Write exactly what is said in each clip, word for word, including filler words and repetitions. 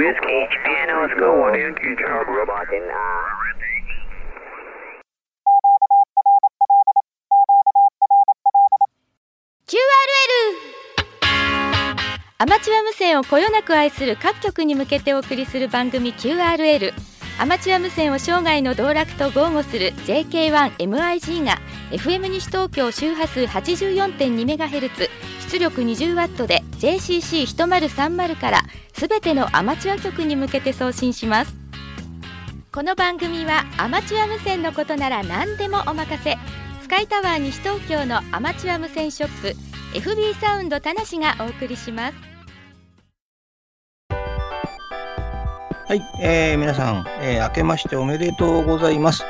アマチュア無線をこよなく愛する各局に向けてお送りする番組 キューアールエル。 アマチュア無線を生涯の道楽と豪語する ジェイケーワンエムアイジー が エフエム 西東京周波数 はちじゅうよんてんにメガヘルツ、 出力 にじゅうワット で ジェイシーシーせんさんじゅう からすべてのアマチュア局に向けて送信します。この番組はアマチュア無線のことなら何でもお任せ、スカイタワー西東京のアマチュア無線ショップ エフビー サウンド田無がお送りします。はい、えー、皆さん、えー、明けましておめでとうございます。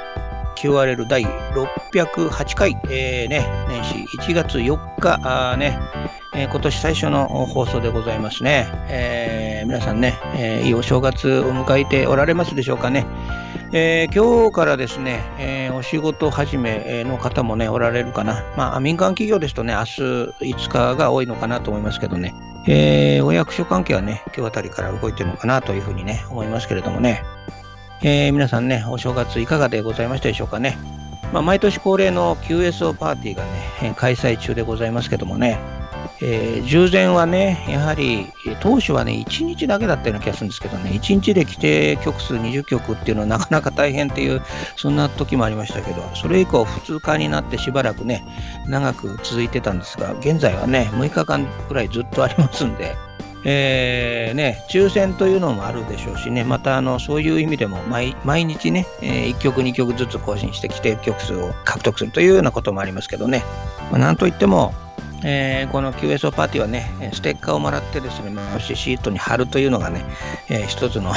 キューアールエル 第ろっぴゃくはちかい、えーね、年始いちがつよっかあ、ねえー、今年最初の放送でございますね。えー、皆さんね、えー、いいお正月を迎えておられますでしょうかね。えー、今日からですね、えー、お仕事始めの方もねおられるかな。まあ、民間企業ですとね明日いつかが多いのかなと思いますけどね。えー、お役所関係はね今日あたりから動いてるのかなというふうにね思いますけれどもね。えー、皆さんねお正月いかがでございましたでしょうかね。まあ、毎年恒例の キューエスオー パーティーがね開催中でございますけどもね、えー、従前はねやはり当初はねいちにちだけだったような気がするんですけどね、いちにちで規定局数にじゅっきょくっていうのはなかなか大変っていうそんな時もありましたけど、それ以降普通科になってしばらくね長く続いてたんですが、現在はねむいかかんくらいずっとありますんで、えーね、抽選というのもあるでしょうしね、またあのそういう意味でも 毎, 毎日ね、えー、いっきょくにきょくずつ更新して規定局数を獲得するというようなこともありますけどね、まあ、なんといってもえー、この キューエスオー パーティーはねステッカーをもらってですね、もしシートに貼るというのがね、えー、一つの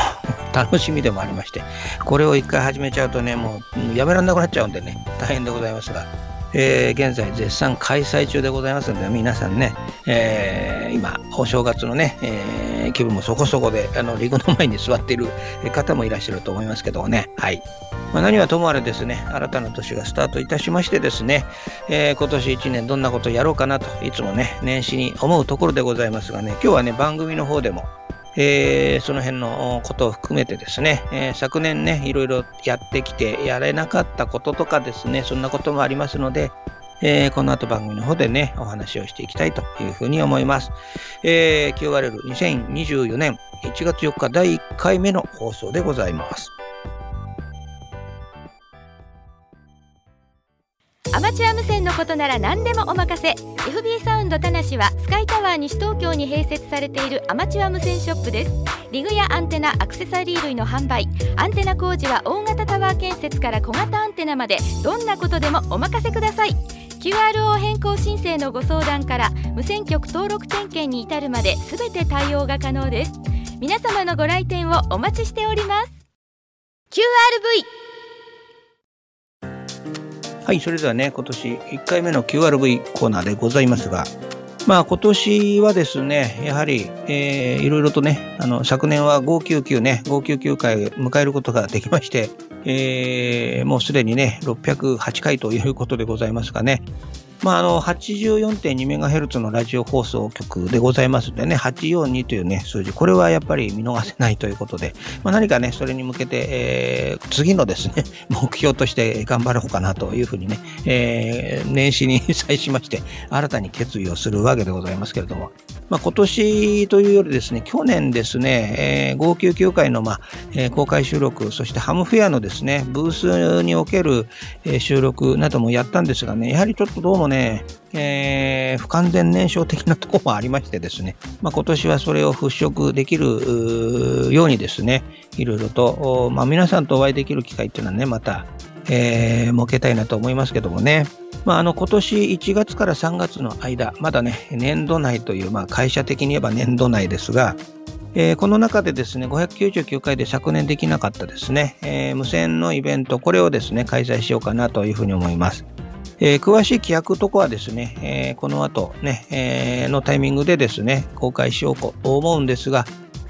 楽しみでもありまして、これを一回始めちゃうとねもうやめられなくなっちゃうんでね大変でございますが、えー、現在絶賛開催中でございますので、皆さんね、えー、今お正月のね、えー、気分もそこそこであのリグの前に座っている方もいらっしゃると思いますけどもね、はい、まあ、何はともあれですね新たな年がスタートいたしましてですね、えー、今年いちねんどんなことをやろうかなといつもね年始に思うところでございますがね、今日はね番組の方でも、えー、その辺のことを含めてですね、えー、昨年ねいろいろやってきてやれなかったこととかですね、そんなこともありますので、えー、この後番組の方でねお話をしていきたいというふうに思います。えー、キューアールエルにせんにじゅうよねんいちがつよっか第いっかいめの放送でございます。アマチュア無線のことなら何でもお任せ、 エフビー サウンド田無はスカイタワー西東京に併設されているアマチュア無線ショップです。リグやアンテナ、アクセサリー類の販売、アンテナ工事は大型タワー建設から小型アンテナまでどんなことでもお任せください。 キューアールオー 変更申請のご相談から無線局登録点検に至るまで全て対応が可能です。皆様のご来店をお待ちしております。 キューアールブイ。はい、それではね今年いっかいめの キューアールブイ コーナーでございますが、まあ今年はですねやはり、えー、いろいろとねあの昨年はごひゃくきゅうじゅうきゅうねごひゃくきゅうじゅうきゅうかいを迎えることができまして、えー、もうすでにねろっぴゃくはちかいということでございますがね、まあ、あの はちじゅうよんてんにメガヘルツ のラジオ放送局でございますのでね、はちよんにという、ね、数字、これはやっぱり見逃せないということで、まあ、何かねそれに向けて、えー、次のですね目標として頑張ろうかなというふうにね、えー、年始に際しまして新たに決意をするわけでございますけれども、まあ、今年というよりですね去年ですね、えー、ごひゃくきゅうじゅうきゅうかいの、まあえー、公開収録、そしてハムフェアのですねブースにおける、えー、収録などもやったんですがね、やはりちょっとどうもねえー、不完全燃焼的なところもありましてですね、まあ、今年はそれを払拭できるようにですねいろいろと、まあ、皆さんとお会いできる機会っていうのはねまた、えー、設けたいなと思いますけどもね、まあ、あの今年いちがつからさんがつの間まだね年度内という、まあ、会社的に言えば年度内ですが、えー、この中でですねごひゃくきゅうじゅうきゅうかいで昨年できなかったですね、えー、無線のイベント、これをですね開催しようかなというふうに思います。えー、詳しい規約とかはですね、えー、この後、ねえー、のタイミングでですね公開しようと思うんですが、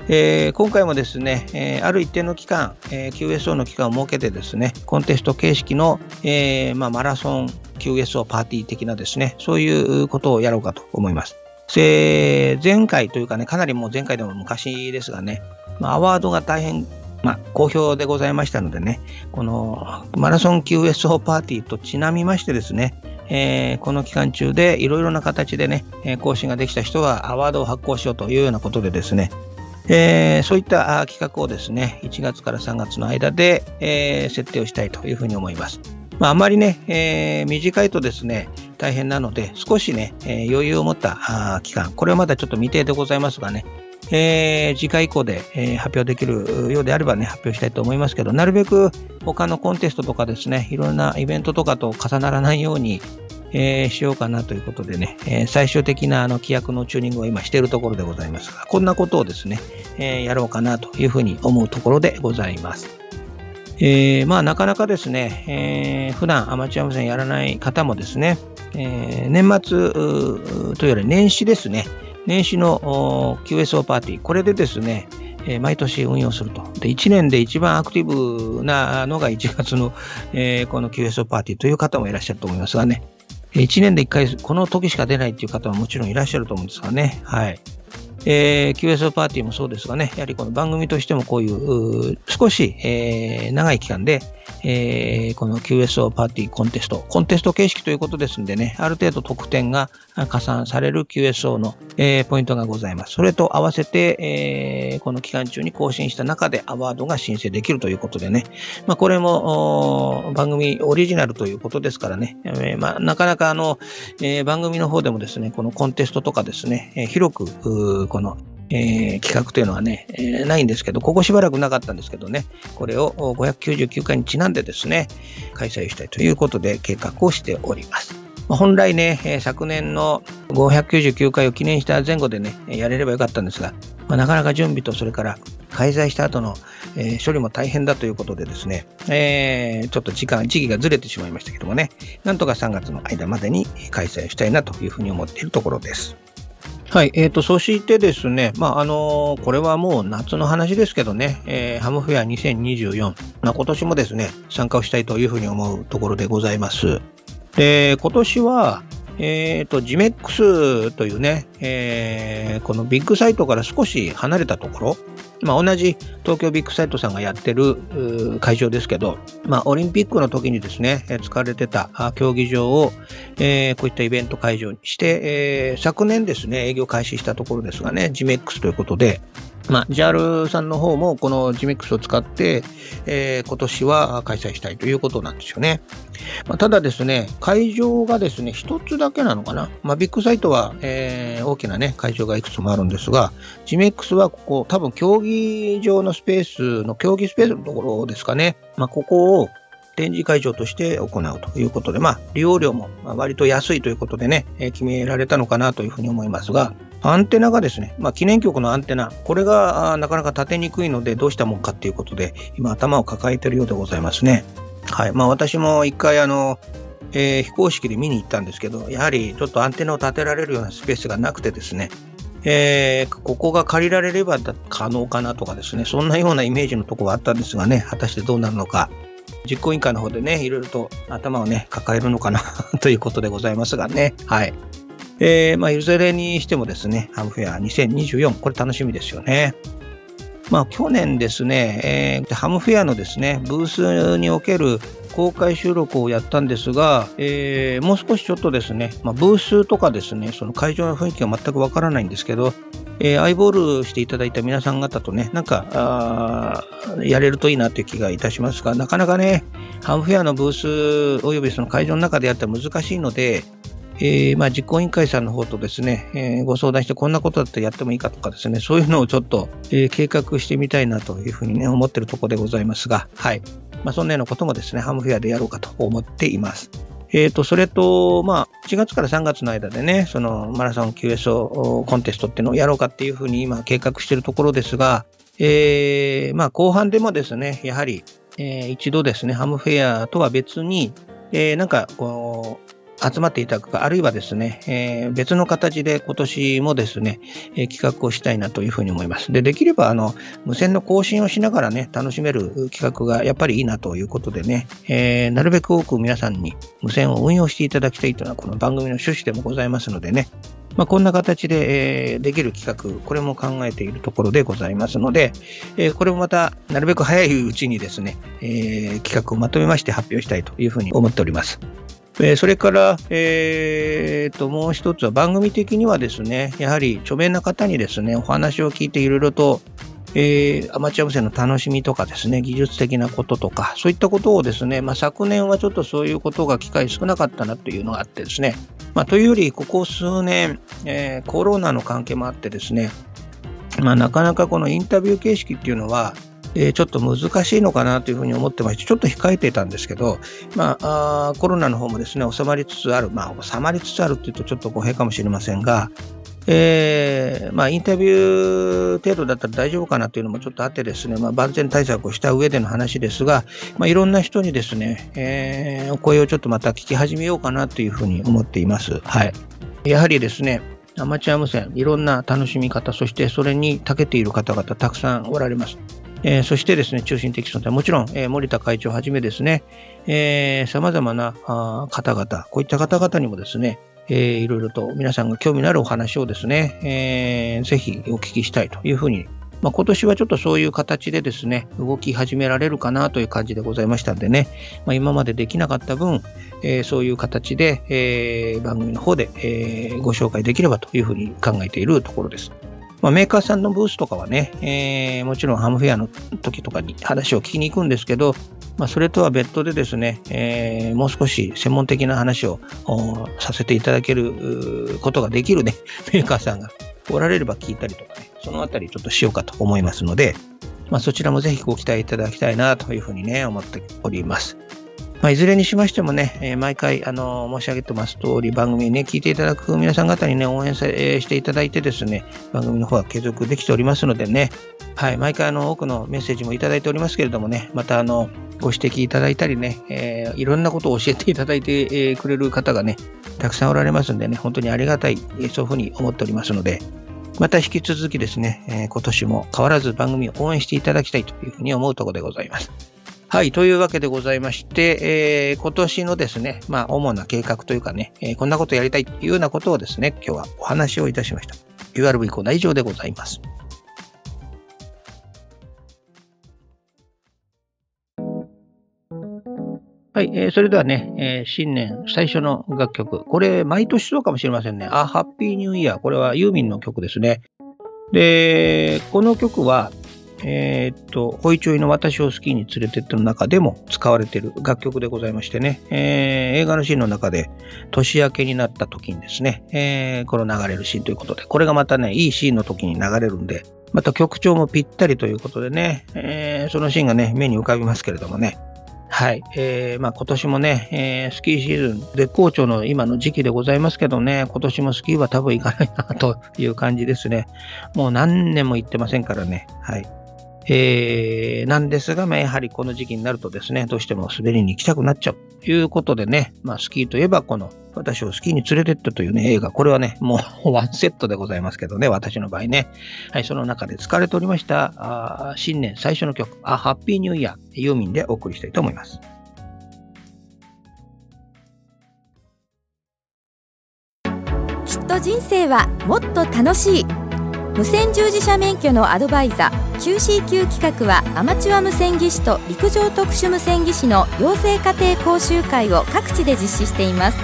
えー、今回もですね、えー、ある一定の期間、えー、キューエスオー の期間を設けてですねコンテスト形式の、えーまあ、マラソン キューエスオー パーティー的なですねそういうことをやろうかと思います。前回というかねかなりもう前回でも昔ですがねまあ、アワードが大変、まあ、好評でございましたのでね、このマラソン キューエスオー パーティーとちなみましてですね、えー、この期間中でいろいろな形でね、更新ができた人はアワードを発行しようというようなことでですね、えー、そういった企画をですね、いちがつからさんがつの間で、えー、設定をしたいというふうに思います。まあ、あまりね、えー、短いとですね、大変なので、少しね、えー、余裕を持った期間、これはまだちょっと未定でございますがね、えー、次回以降で、えー、発表できるようであればね、発表したいと思いますけど、なるべく他のコンテストとかですね、いろんなイベントとかと重ならないように、えー、しようかなということでね、えー、最終的なあの規約のチューニングを今しているところでございますが、こんなことをですね、えー、やろうかなというふうに思うところでございます。えー、まあなかなかですね、えー、普段アマチュア無線やらない方もですね、えー、年末というより年始ですね、年始の キューエスオー パーティー、これでですね、えー、毎年運用すると。で、いちねんで一番アクティブなのがいちがつの、えー、この キューエスオー パーティーという方もいらっしゃると思いますがね、いちねんでいっかいこの時しか出ないっていう方はもちろんいらっしゃると思うんですがね、はい。えー、キューエスオー パーティーもそうですがね、やはりこの番組としてもこういう少し、えー、長い期間で、えー、この キューエスオー パーティーコンテスト、コンテスト形式ということですんでね、ある程度得点が加算される キューエスオー の、えー、ポイントがございます。それと合わせて、えー、この期間中に更新した中でアワードが申請できるということでね、まあ、これも番組オリジナルということですからね、えーまあ、なかなかあの、えー、番組の方でもですね、このコンテストとかですね、えー、広くこの、えー、企画というのはね、えー、ないんですけど、ここしばらくなかったんですけどね、これをごひゃくきゅうじゅうきゅうかいにちなんでですね、開催したいということで計画をしております。本来ね、えー、昨年のごひゃくきゅうじゅうきゅうかいを記念した前後でね、やれればよかったんですが、まあ、なかなか準備とそれから開催した後の、えー、処理も大変だということでですね、えー、ちょっと時間、時期がずれてしまいましたけどもね、なんとかさんがつの間までに開催したいなというふうに思っているところです。はい、えーと、そしてですね、まああのー、これはもう夏の話ですけどね、えー、ハムフェアにせんにじゅうよん、まあ、今年もですね、参加をしたいというふうに思うところでございます。で、今年は、えーと、ジメックスというね、えー、このビッグサイトから少し離れたところ、まあ、同じ東京ビッグサイトさんがやってる会場ですけど、まあ、オリンピックの時にですね、使われてた競技場を、えー、こういったイベント会場にして、えー、昨年ですね、営業開始したところですがね、ジェイエムイーエックス ということで、まあ、ジャール さんの方もこの ジェイエムイーエックス を使って、えー、今年は開催したいということなんですよね。まあ、ただですね、会場がですね、一つだけなのかな。まあ、ビッグサイトは、えー、大きなね、会場がいくつもあるんですが、ジェイエムイーエックス はここ、多分競技場のスペースの、競技スペースのところですかね。まあ、ここを展示会場として行うということで、まあ、利用料も割と安いということでね、えー、決められたのかなというふうに思いますが、アンテナがですね、まあ、記念局のアンテナ、これがなかなか立てにくいのでどうしたもんかということで、今頭を抱えているようでございますね。はい。まあ、私も一回あの、えー、非公式で見に行ったんですけど、やはりちょっとアンテナを立てられるようなスペースがなくてですね、えー、ここが借りられれば可能かなとかですね、そんなようなイメージのところはあったんですがね、果たしてどうなるのか。実行委員会の方でね、いろいろと頭をね、抱えるのかなということでございますがね。はい。えー、まあ、いずれにしてもですね、ハムフェアにせんにじゅうよん、これ楽しみですよね。まあ、去年ですね、えー、ハムフェアのですね、ブースにおける公開収録をやったんですが、えー、もう少しちょっとですね、まあ、ブースとかですね、その会場の雰囲気が全くわからないんですけど、えー、アイボールしていただいた皆さん方とね、なんかやれるといいなという気がいたしますが、なかなかね、ハムフェアのブースおよびその会場の中でやったら難しいので、えーまあ、実行委員会さんの方とですね、えー、ご相談してこんなことだったらやってもいいかとかですね、そういうのをちょっと、えー、計画してみたいなというふうにね、思ってるところでございますが、はい。まあ、そんなようなこともですね、ハムフェアでやろうかと思っています。えーと、それと、まあ、いちがつからさんがつの間でね、そのマラソン キューエスオー コンテストっていうのをやろうかっていうふうに今計画しているところですが、えー、まあ、後半でもですね、やはり、えー、一度ですね、ハムフェアとは別に、えー、なんか、こう、集まっていただくか、あるいはですね、えー、別の形で今年もですね、えー、企画をしたいなというふうに思います。で、できればあの無線の更新をしながらね、楽しめる企画がやっぱりいいなということでね、えー、なるべく多く皆さんに無線を運用していただきたいというのはこの番組の趣旨でもございますのでね、まあ、こんな形で、えー、できる企画、これも考えているところでございますので、えー、これもまたなるべく早いうちにですね、えー、企画をまとめまして発表したいというふうに思っております。えー、それから、えー、ともう一つは番組的にはですね、やはり著名な方にですね、お話を聞いていろいろとえー、アマチュア無線の楽しみとかですね、技術的なこととか、そういったことをですね、まあ、昨年はちょっとそういうことが機会少なかったなというのがあってですね、まあ、というよりここ数年、えー、コロナの関係もあってですね、まあ、なかなかこのインタビュー形式っていうのは、えー、ちょっと難しいのかなというふうに思ってまして、ちょっと控えていたんですけど、まあ、あコロナの方もですね、収まりつつある、まあ、収まりつつあるっていうとちょっと語弊かもしれませんが、えーまあ、インタビュー程度だったら大丈夫かなというのもちょっとあってですね、まあ、万全対策をした上での話ですが、まあ、いろんな人にですね、えー、お声をちょっとまた聞き始めようかなというふうに思っています。はい、やはりですね、アマチュア無線、いろんな楽しみ方、そしてそれに長けている方々たくさんおられます。えー、そしてですね、中心的存在、もちろん、えー、森田会長はじめですね、えー、様々な方々、こういった方々にもですね、えー、いろいろと皆さんが興味のあるお話をですね、えー、ぜひお聞きしたいというふうに、まあ、今年はちょっとそういう形でですね、動き始められるかなという感じでございましたんでね、まあ、今までできなかった分、えー、そういう形で、えー、番組の方で、えー、ご紹介できればというふうに考えているところです。まあ、メーカーさんのブースとかはね、えー、もちろんハムフェアの時とかに話を聞きに行くんですけど、まあ、それとは別途でですね、えー、もう少し専門的な話をさせていただけることができるね、メーカーさんがおられれば聞いたりとかね、そのあたりちょっとしようかと思いますので、まあ、そちらもぜひご期待いただきたいなというふうにね、思っております。まあ、いずれにしましてもね、えー、毎回、あのー、申し上げてます通り、番組にね、聞いていただく皆さん方にね、応援さ、えー、していただいてですね、番組の方は継続できておりますのでね、はい、毎回、あの、多くのメッセージもいただいておりますけれどもね、また、あの、ご指摘いただいたりね、えー、いろんなことを教えていただいて、えー、くれる方がね、たくさんおられますんでね、本当にありがたい、えー、そういうふうに思っておりますので、また引き続きですね、えー、今年も変わらず番組を応援していただきたいというふうに思うところでございます。はい、というわけでございまして、えー、今年のですね、まあ、主な計画というかね、えー、こんなことやりたいというようなことをですね、今日はお話をいたしました。ユーアールブイ コーナー以上でございます。はい、えー、それではね、えー、新年最初の楽曲、これ毎年そうかもしれませんね。あ、ハッピーニューイヤー、これはユーミンの曲ですね。で、この曲は、えー、っと、ホイチョイの私をスキーに連れてっての中でも使われている楽曲でございましてね、えー、映画のシーンの中で年明けになった時にですね、えー、この流れるシーンということで、これがまたね、いいシーンの時に流れるんで、また曲調もぴったりということでね、えー、そのシーンがね、目に浮かびますけれどもね、はい、えー、まあ今年もね、えー、スキーシーズン絶好調の今の時期でございますけどね、今年もスキーは多分行かないなという感じですね。もう何年も行ってませんからね、はい。えー、なんですが、まあ、やはりこの時期になるとですね、どうしても滑りに行きたくなっちゃうということでね、まあ、スキーといえばこの私をスキーに連れてったという、ね、映画、これはね、もうワンセットでございますけどね、私の場合ね、はい、その中で使われておりましたあ新年最初の曲、あハッピーニューイヤー、ユーミンでお送りしたいと思います。きっと人生はもっと楽しい。無線従事者免許のアドバイザー キューシーキュー 企画は、アマチュア無線技師と陸上特殊無線技師の養成家庭講習会を各地で実施しています。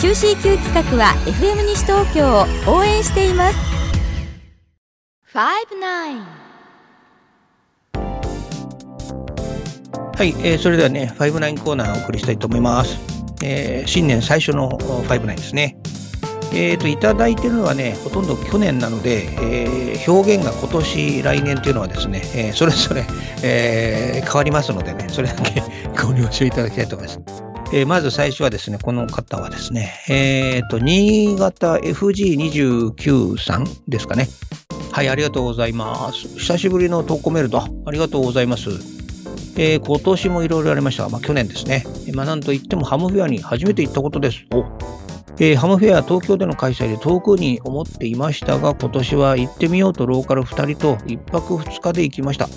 キューシーキュー 企画は エフエム 西東京を応援しています。ファイブナイン。はい、えー、それではね、ファイブナインコーナーをお送りしたいと思います。えー、新年最初のファイブナインですね。えー、といただいているのはね、ほとんど去年なので、えー、表現が今年来年というのはですね、えー、それぞれ、えー、変わりますのでね、それだけご了承いただきたいと思います。えー、まず最初はですね、この方はですね、えー、と新潟 エフジーにじゅうきゅう さんですかね。はい、ありがとうございます。久しぶりの投稿メールだ、ありがとうございます。えー、今年もいろいろありましたが、まあ、去年ですね、まあ、なんといってもハムフェアに初めて行ったことです。おえー、ハムフェア東京での開催で遠くに思っていましたが、今年は行ってみようとローカルふたりといっぱくふつかで行きました。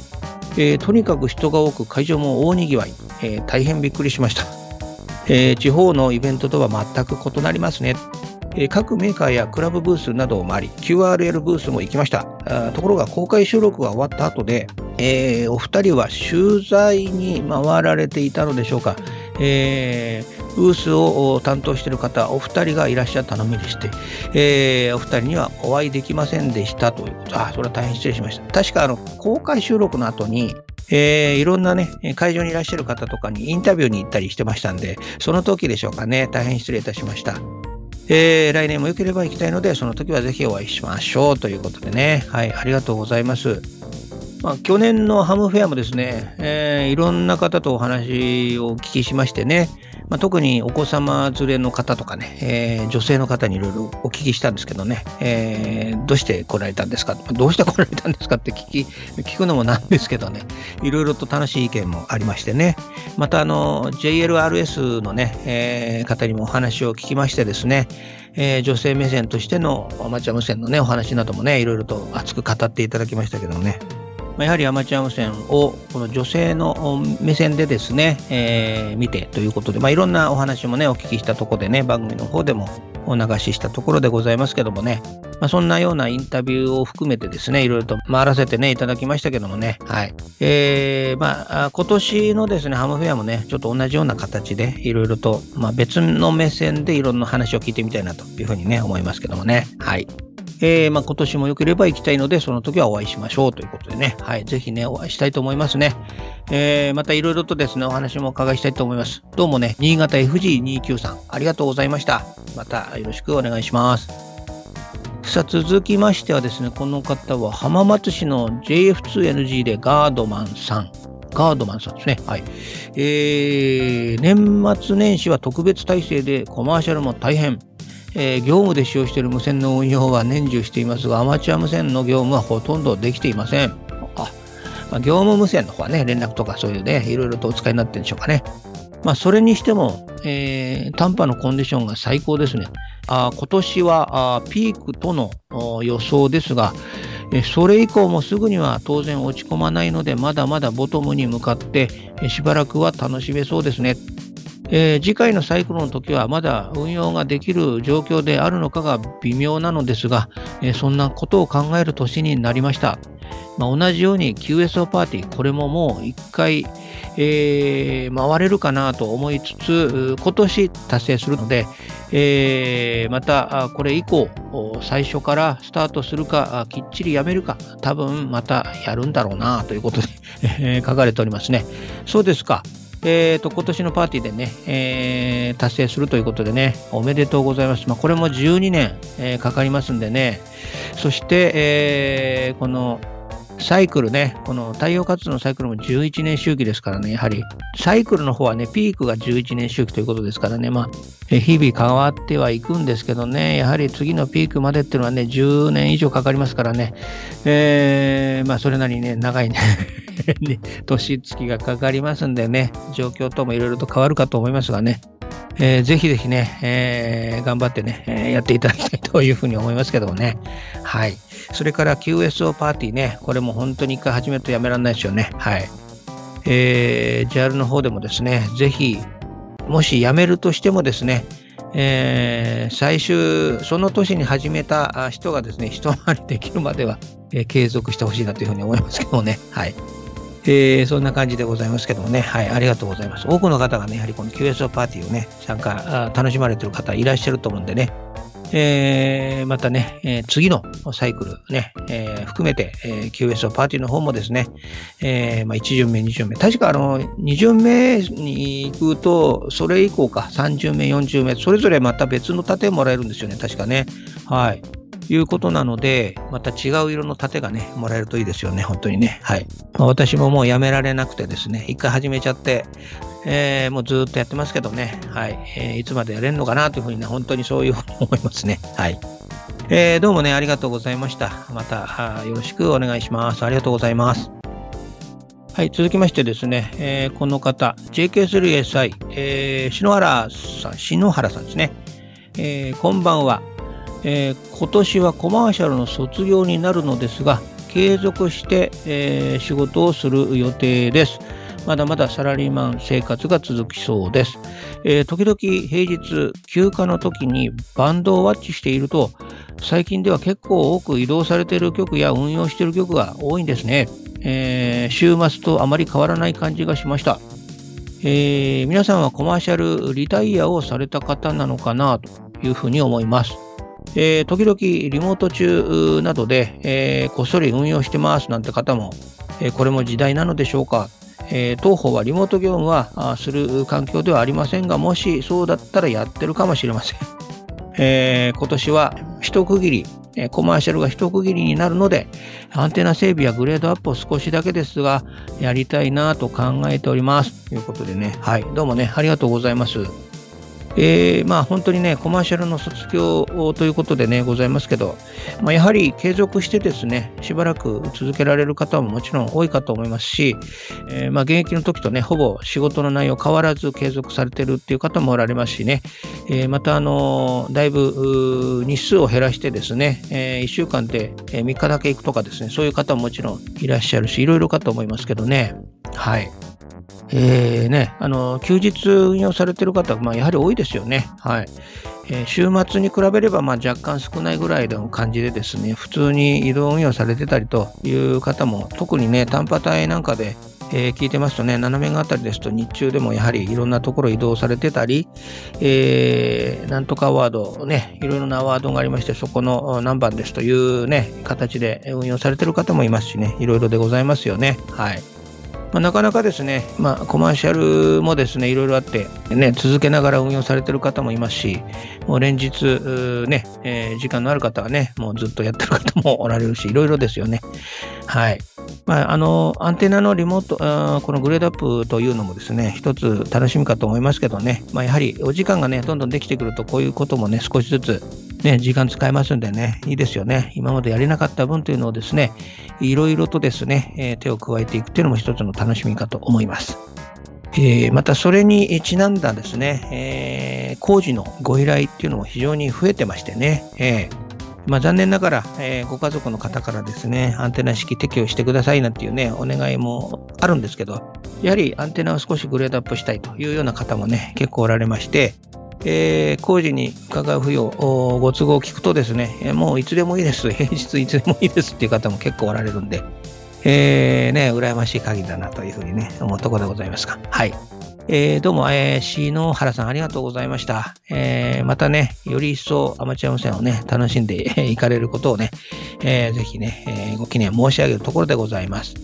えー、とにかく人が多く、会場も大にぎわい、えー、大変びっくりしました。えー、地方のイベントとは全く異なりますね。各メーカーやクラブブースなどを回り キューアールエル ブースも行きました。ところが公開収録が終わった後で、えー、お二人は取材に回られていたのでしょうか、えー、ブースを担当している方お二人がいらっしゃったのみでして、えー、お二人にはお会いできませんでしたということ。あ、それは大変失礼しました。確かあの公開収録の後にえー、いろんなね会場にいらっしゃる方とかにインタビューに行ったりしてましたんで、その時でしょうかね。大変失礼いたしました。えー、来年も良ければ行きたいので、その時はぜひお会いしましょうということでね。はい、ありがとうございます。まあ、去年のハムフェアもですね、えー、いろんな方とお話をお聞きしましてね、まあ、特にお子様連れの方とかね、えー、女性の方にいろいろお聞きしたんですけどね、えー、どうして来られたんですかどうして来られたんですかって聞き、聞くのもなんですけどね、いろいろと楽しい意見もありましてね、またあの ジェイエルアールエス のね、えー、方にもお話を聞きましてですね、えー、女性目線としてのアマチュア無線のねお話などもねいろいろと熱く語っていただきましたけどね、やはりアマチュア無線をこの女性の目線でですね、えー、見てということで、まあ、いろんなお話もねお聞きしたところでね、番組の方でもお流ししたところでございますけどもね、まあ、そんなようなインタビューを含めてですねいろいろと回らせてねいただきましたけどもね、はい、えー、まあ今年のですねハムフェアもねちょっと同じような形でいろいろと、まあ、別の目線でいろんな話を聞いてみたいなというふうにね思いますけどもね、はい、えーまあ、今年も良ければ行きたいので、その時はお会いしましょうということでね、はい、ぜひねお会いしたいと思いますね、えー、またいろいろとですねお話もお伺いしたいと思います。どうもね、新潟 エフジーにじゅうきゅう さんありがとうございました。またよろしくお願いします。さあ続きましてはですね、この方は浜松市の ジェイエフツーエヌジー でガードマンさんガードマンさんですね、はい、えー、年末年始は特別体制でコマーシャルも大変、えー、業務で使用している無線の運用は年中していますが、アマチュア無線の業務はほとんどできていません。あ、まあ、業務無線の方はね連絡とかそういうねいろいろとお使いになってるんでしょうかね。まあそれにしても、えー、短波のコンディションが最高ですね。あ、今年はあピークとの予想ですが、それ以降もすぐには当然落ち込まないので、まだまだボトムに向かってしばらくは楽しめそうですね。えー、次回のサイクルの時はまだ運用ができる状況であるのかが微妙なのですが、えー、そんなことを考える年になりました。まあ、同じように キューエスオー パーティー、これももう一回、えー、回れるかなと思いつつ今年達成するので、えー、またこれ以降最初からスタートするかきっちりやめるか、多分またやるんだろうなということで書かれておりますね。そうですか。えー、と今年のパーティーでね、えー、達成するということでね、おめでとうございます。まあ、これもじゅうにねん、えー、かかりますんでね。そして、えー、このサイクルね、この太陽活動のサイクルもじゅういちねん周期ですからね、やはりサイクルの方はねピークがじゅういちねん周期ということですからね、まあ、え日々変わってはいくんですけどね、やはり次のピークまでっていうのはねじゅうねん以上かかりますからね、えー、まあそれなりにね長いね年月がかかりますんでね、状況ともいろいろと変わるかと思いますがね、えー、ぜひぜひね、えー、頑張ってね、えー、やっていただきたいというふうに思いますけどもね、はい。それから キューエスオー パーティーね、これも本当に一回始めるとやめられないですよね、はい、えー、ジャール の方でもですね、ぜひもしやめるとしてもですね、えー、最終その年に始めた人がですね一回りできるまでは、えー、継続してほしいなというふうに思いますけどもね、はい、えー、そんな感じでございますけどもね、はい、ありがとうございます。多くの方がねやはりこの キューエスオー パーティーをね参加楽しまれている方いらっしゃると思うんでね、えー、またね、えー、次のサイクルね、えー、含めて、えー、キューエスオー パーティーの方もですね、えーまあ、いち巡目に巡目、確かあのに巡目に行くとそれ以降かさん巡目よん巡目それぞれまた別の盾もらえるんですよね、確かね、はい、いうことなので、また違う色の盾がねもらえるといいですよね、本当にね、はい、まあ、私ももうやめられなくてですね一回始めちゃって、えー、もうずっとやってますけどね、はい、えー、いつまでやれるのかなというふうにね本当にそういうふうに思いますね、はい、えー、どうもねありがとうございました。またよろしくお願いします。ありがとうございます。はい、続きましてですね、えー、この方 ジェイケースリーエスアイ、えー、篠原さん篠原さんですね、えー、こんばんは。えー、今年はコマーシャルの卒業になるのですが、継続して、えー、仕事をする予定です。まだまだサラリーマン生活が続きそうです。えー、時々平日休暇の時にバンドをワッチしていると、最近では結構多く移動されている曲や運用している曲が多いんですね。えー、週末とあまり変わらない感じがしました。えー、皆さんはコマーシャルリタイアをされた方なのかなというふうに思います。えー、時々リモート中などで、えー、こっそり運用してますなんて方も、えー、これも時代なのでしょうか。えー、当方はリモート業務はする環境ではありませんが、もしそうだったらやってるかもしれません。えー、今年は一区切り、えー、コマーシャルが一区切りになるので、アンテナ整備やグレードアップを少しだけですがやりたいなと考えておりますということでね、はい、どうもね、ありがとうございます。えー、まあ本当にね、コマーシャルの卒業ということでねございますけど、まあ、やはり継続してですね、しばらく続けられる方ももちろん多いかと思いますし、えー、まあ現役の時とねほぼ仕事の内容変わらず継続されてるっていう方もおられますしね、えー、またあのだいぶ日数を減らしてですね、えー、いっしゅうかんでみっかだけ行くとかですね、そういう方ももちろんいらっしゃるし、いろいろかと思いますけどね。はい。えーね、あの休日運用されている方は、まあ、やはり多いですよね。はい。えー、週末に比べれば、まあ、若干少ないぐらいの感じでですね、普通に移動運用されてたりという方も、特にね短波帯なんかで、えー、聞いてますとね、斜めがあたりですと日中でもやはりいろんなところ移動されてたり、えー、なんとかアワードね、いろいろなアワードがありまして、そこの何番ですというね形で運用されている方もいますしね、いろいろでございますよね。はい。まあ、なかなかですね、まあ、コマーシャルもですねいろいろあって、ね、続けながら運用されている方もいますし、もう連日ね、えー、時間のある方はねもうずっとやってる方もおられるし、いろいろですよね。はい。まあ、あのアンテナのリモートあこのグレードアップというのもですね一つ楽しみかと思いますけどね、まあ、やはりお時間がねどんどんできてくると、こういうこともね少しずつね、時間使えますんでね、いいですよね。今までやれなかった分というのをですね、いろいろとですね、えー、手を加えていくというのも一つの楽しみかと思います。えー、またそれにちなんだですね、えー、工事のご依頼っていうのも非常に増えてましてね、えーまあ、残念ながら、えー、ご家族の方からですねアンテナ式適用してくださいなんていうねお願いもあるんですけど、やはりアンテナを少しグレードアップしたいというような方もね結構おられまして、えー、工事に伺う不要ご都合を聞くとですね、もういつでもいいです、平日いつでもいいですっていう方も結構おられるんで、えー、ね羨ましい限りだなというふうにね思うところでございますが、はい。えー、どうも、えー、篠原さんありがとうございました。えー、またねより一層アマチュア無線をね楽しんでいかれることをね、えー、ぜひね、えー、ご記念申し上げるところでございます。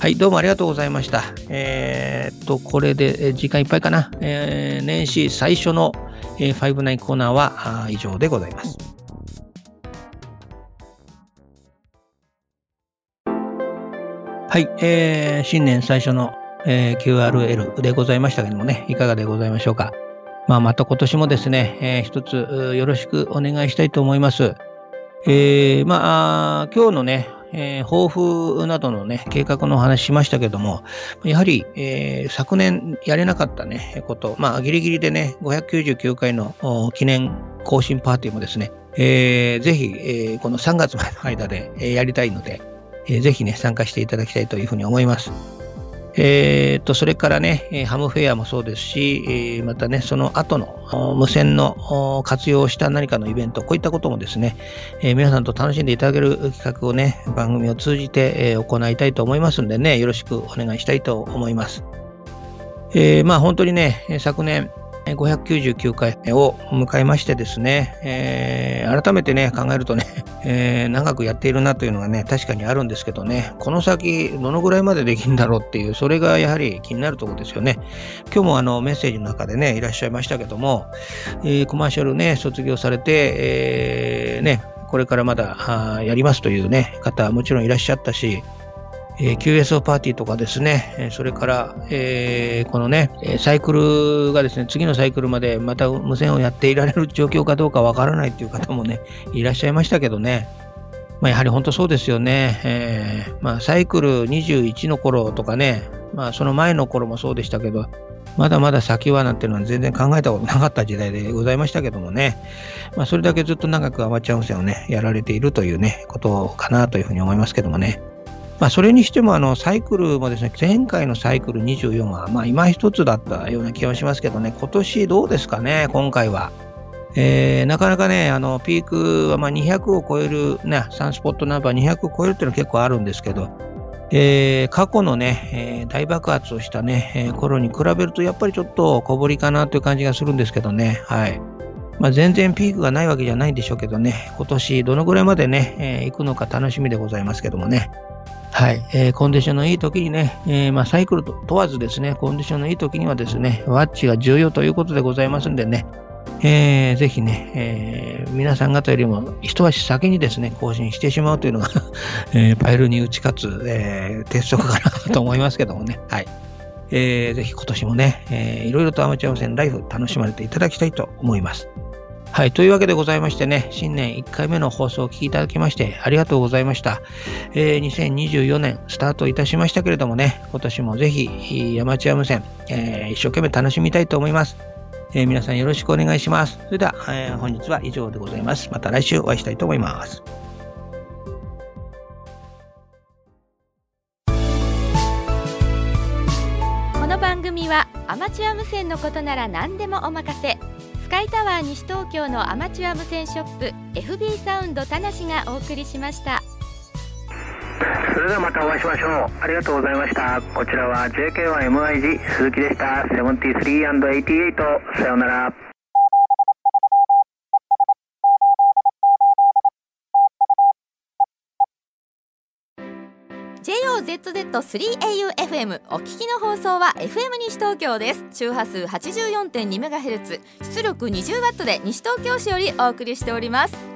はい、どうもありがとうございました。えー、っとこれで時間いっぱいかな、えー、年始最初のごじゅうきゅうコーナーは以上でございます。はい、えー、新年最初の、えー、キューアールエル でございましたけどもね、いかがでございましょうか。まあ、また今年もですね、えー、一つよろしくお願いしたいと思います。えー、まあ今日のね、えー、抱負などのね計画のお話しましたけども、やはり、えー、昨年やれなかったねこと、まあギリギリでねごひゃくきゅうじゅうきゅうかいの記念更新パーティーもですね、えー、ぜひ、えー、このさんがつまでの間で、えー、やりたいので、えー、ぜひね参加していただきたいというふうに思います。えー、とそれからねハムフェアもそうですし、えー、またねその後の無線の活用した何かのイベント、こういったこともですね、えー、皆さんと楽しんでいただける企画をね番組を通じて行いたいと思いますんでね、よろしくお願いしたいと思います。えー、まあ本当にね昨年ごひゃくきゅうじゅうきゅうかいを迎えましてですね、えー、改めてね考えるとね、えー、長くやっているなというのがね確かにあるんですけどね、この先どのぐらいまでできるんだろうっていう、それがやはり気になるところですよね。今日もあのメッセージの中でねいらっしゃいましたけども、えー、コマーシャルね卒業されて、えー、ねこれからまだやりますというね方もちろんいらっしゃったし、えー、キューエスオー パーティーとかですね、それから、えー、このねサイクルがですね次のサイクルまでまた無線をやっていられる状況かどうかわからないという方もねいらっしゃいましたけどね、まあ、やはり本当そうですよね。えーまあ、サイクルにじゅういちの頃とかね、まあ、その前の頃もそうでしたけど、まだまだ先はなんていうのは全然考えたことなかった時代でございましたけどもね、まあ、それだけずっと長くアマチュア無線をねやられているというねことかなというふうに思いますけどもね、まあ、それにしてもあのサイクルもですね、前回のサイクルにじゅうよんはまあ今一つだったような気がしますけどね、今年どうですかね、今回は。えー、なかなかね、あのピークはまあにひゃくを超える、ね、サンスポットナンバーにひゃくを超えるっていうのは結構あるんですけど、えー、過去のね、えー、大爆発をしたね、えー、頃に比べるとやっぱりちょっと小ぶりかなという感じがするんですけどね、はい。まあ、全然ピークがないわけじゃないんでしょうけどね、今年どのぐらいまでね、えー、行くのか楽しみでございますけどもね、はい。えー、コンディションのいい時にね、えーまあ、サイクルと問わずですね、コンディションのいい時にはですね、ワッチが重要ということでございますんでね、えー、ぜひね、えー、皆さん方よりも一足先にですね、更新してしまうというのが、えー、パイルに打ち勝つ、えー、鉄則かなと思いますけどもね、はい。えー、ぜひ今年もね、えー、いろいろとアマチュア無線ライフ楽しまれていただきたいと思います。はい、というわけでございましてね、新年いっかいめの放送をお聞きいただきましてありがとうございました。えー、にせんにじゅうよねんスタートいたしましたけれどもね、今年もぜひアマチュア無線、えー、一生懸命楽しみたいと思います。えー、皆さんよろしくお願いします。それでは、えー、本日は以上でございます。また来週お会いしたいと思います。この番組はアマチュア無線のことなら何でもお任せ。スカイタワー西東京のアマチュア無線ショップ エフビー サウンド田梨がお送りしました。それではまたお会いしましょう。ありがとうございました。こちらは ジェイケーワンエムアイジー 鈴木でした。 セブンティースリーアンドエイティーエイト さようなら。ジェイオーゼットゼットスリーエーユーエフエム お聞きの放送は エフエム 西東京です。周波数 はちじゅうよんてんにメガヘルツ、 出力にじゅうワットで西東京市よりお送りしております。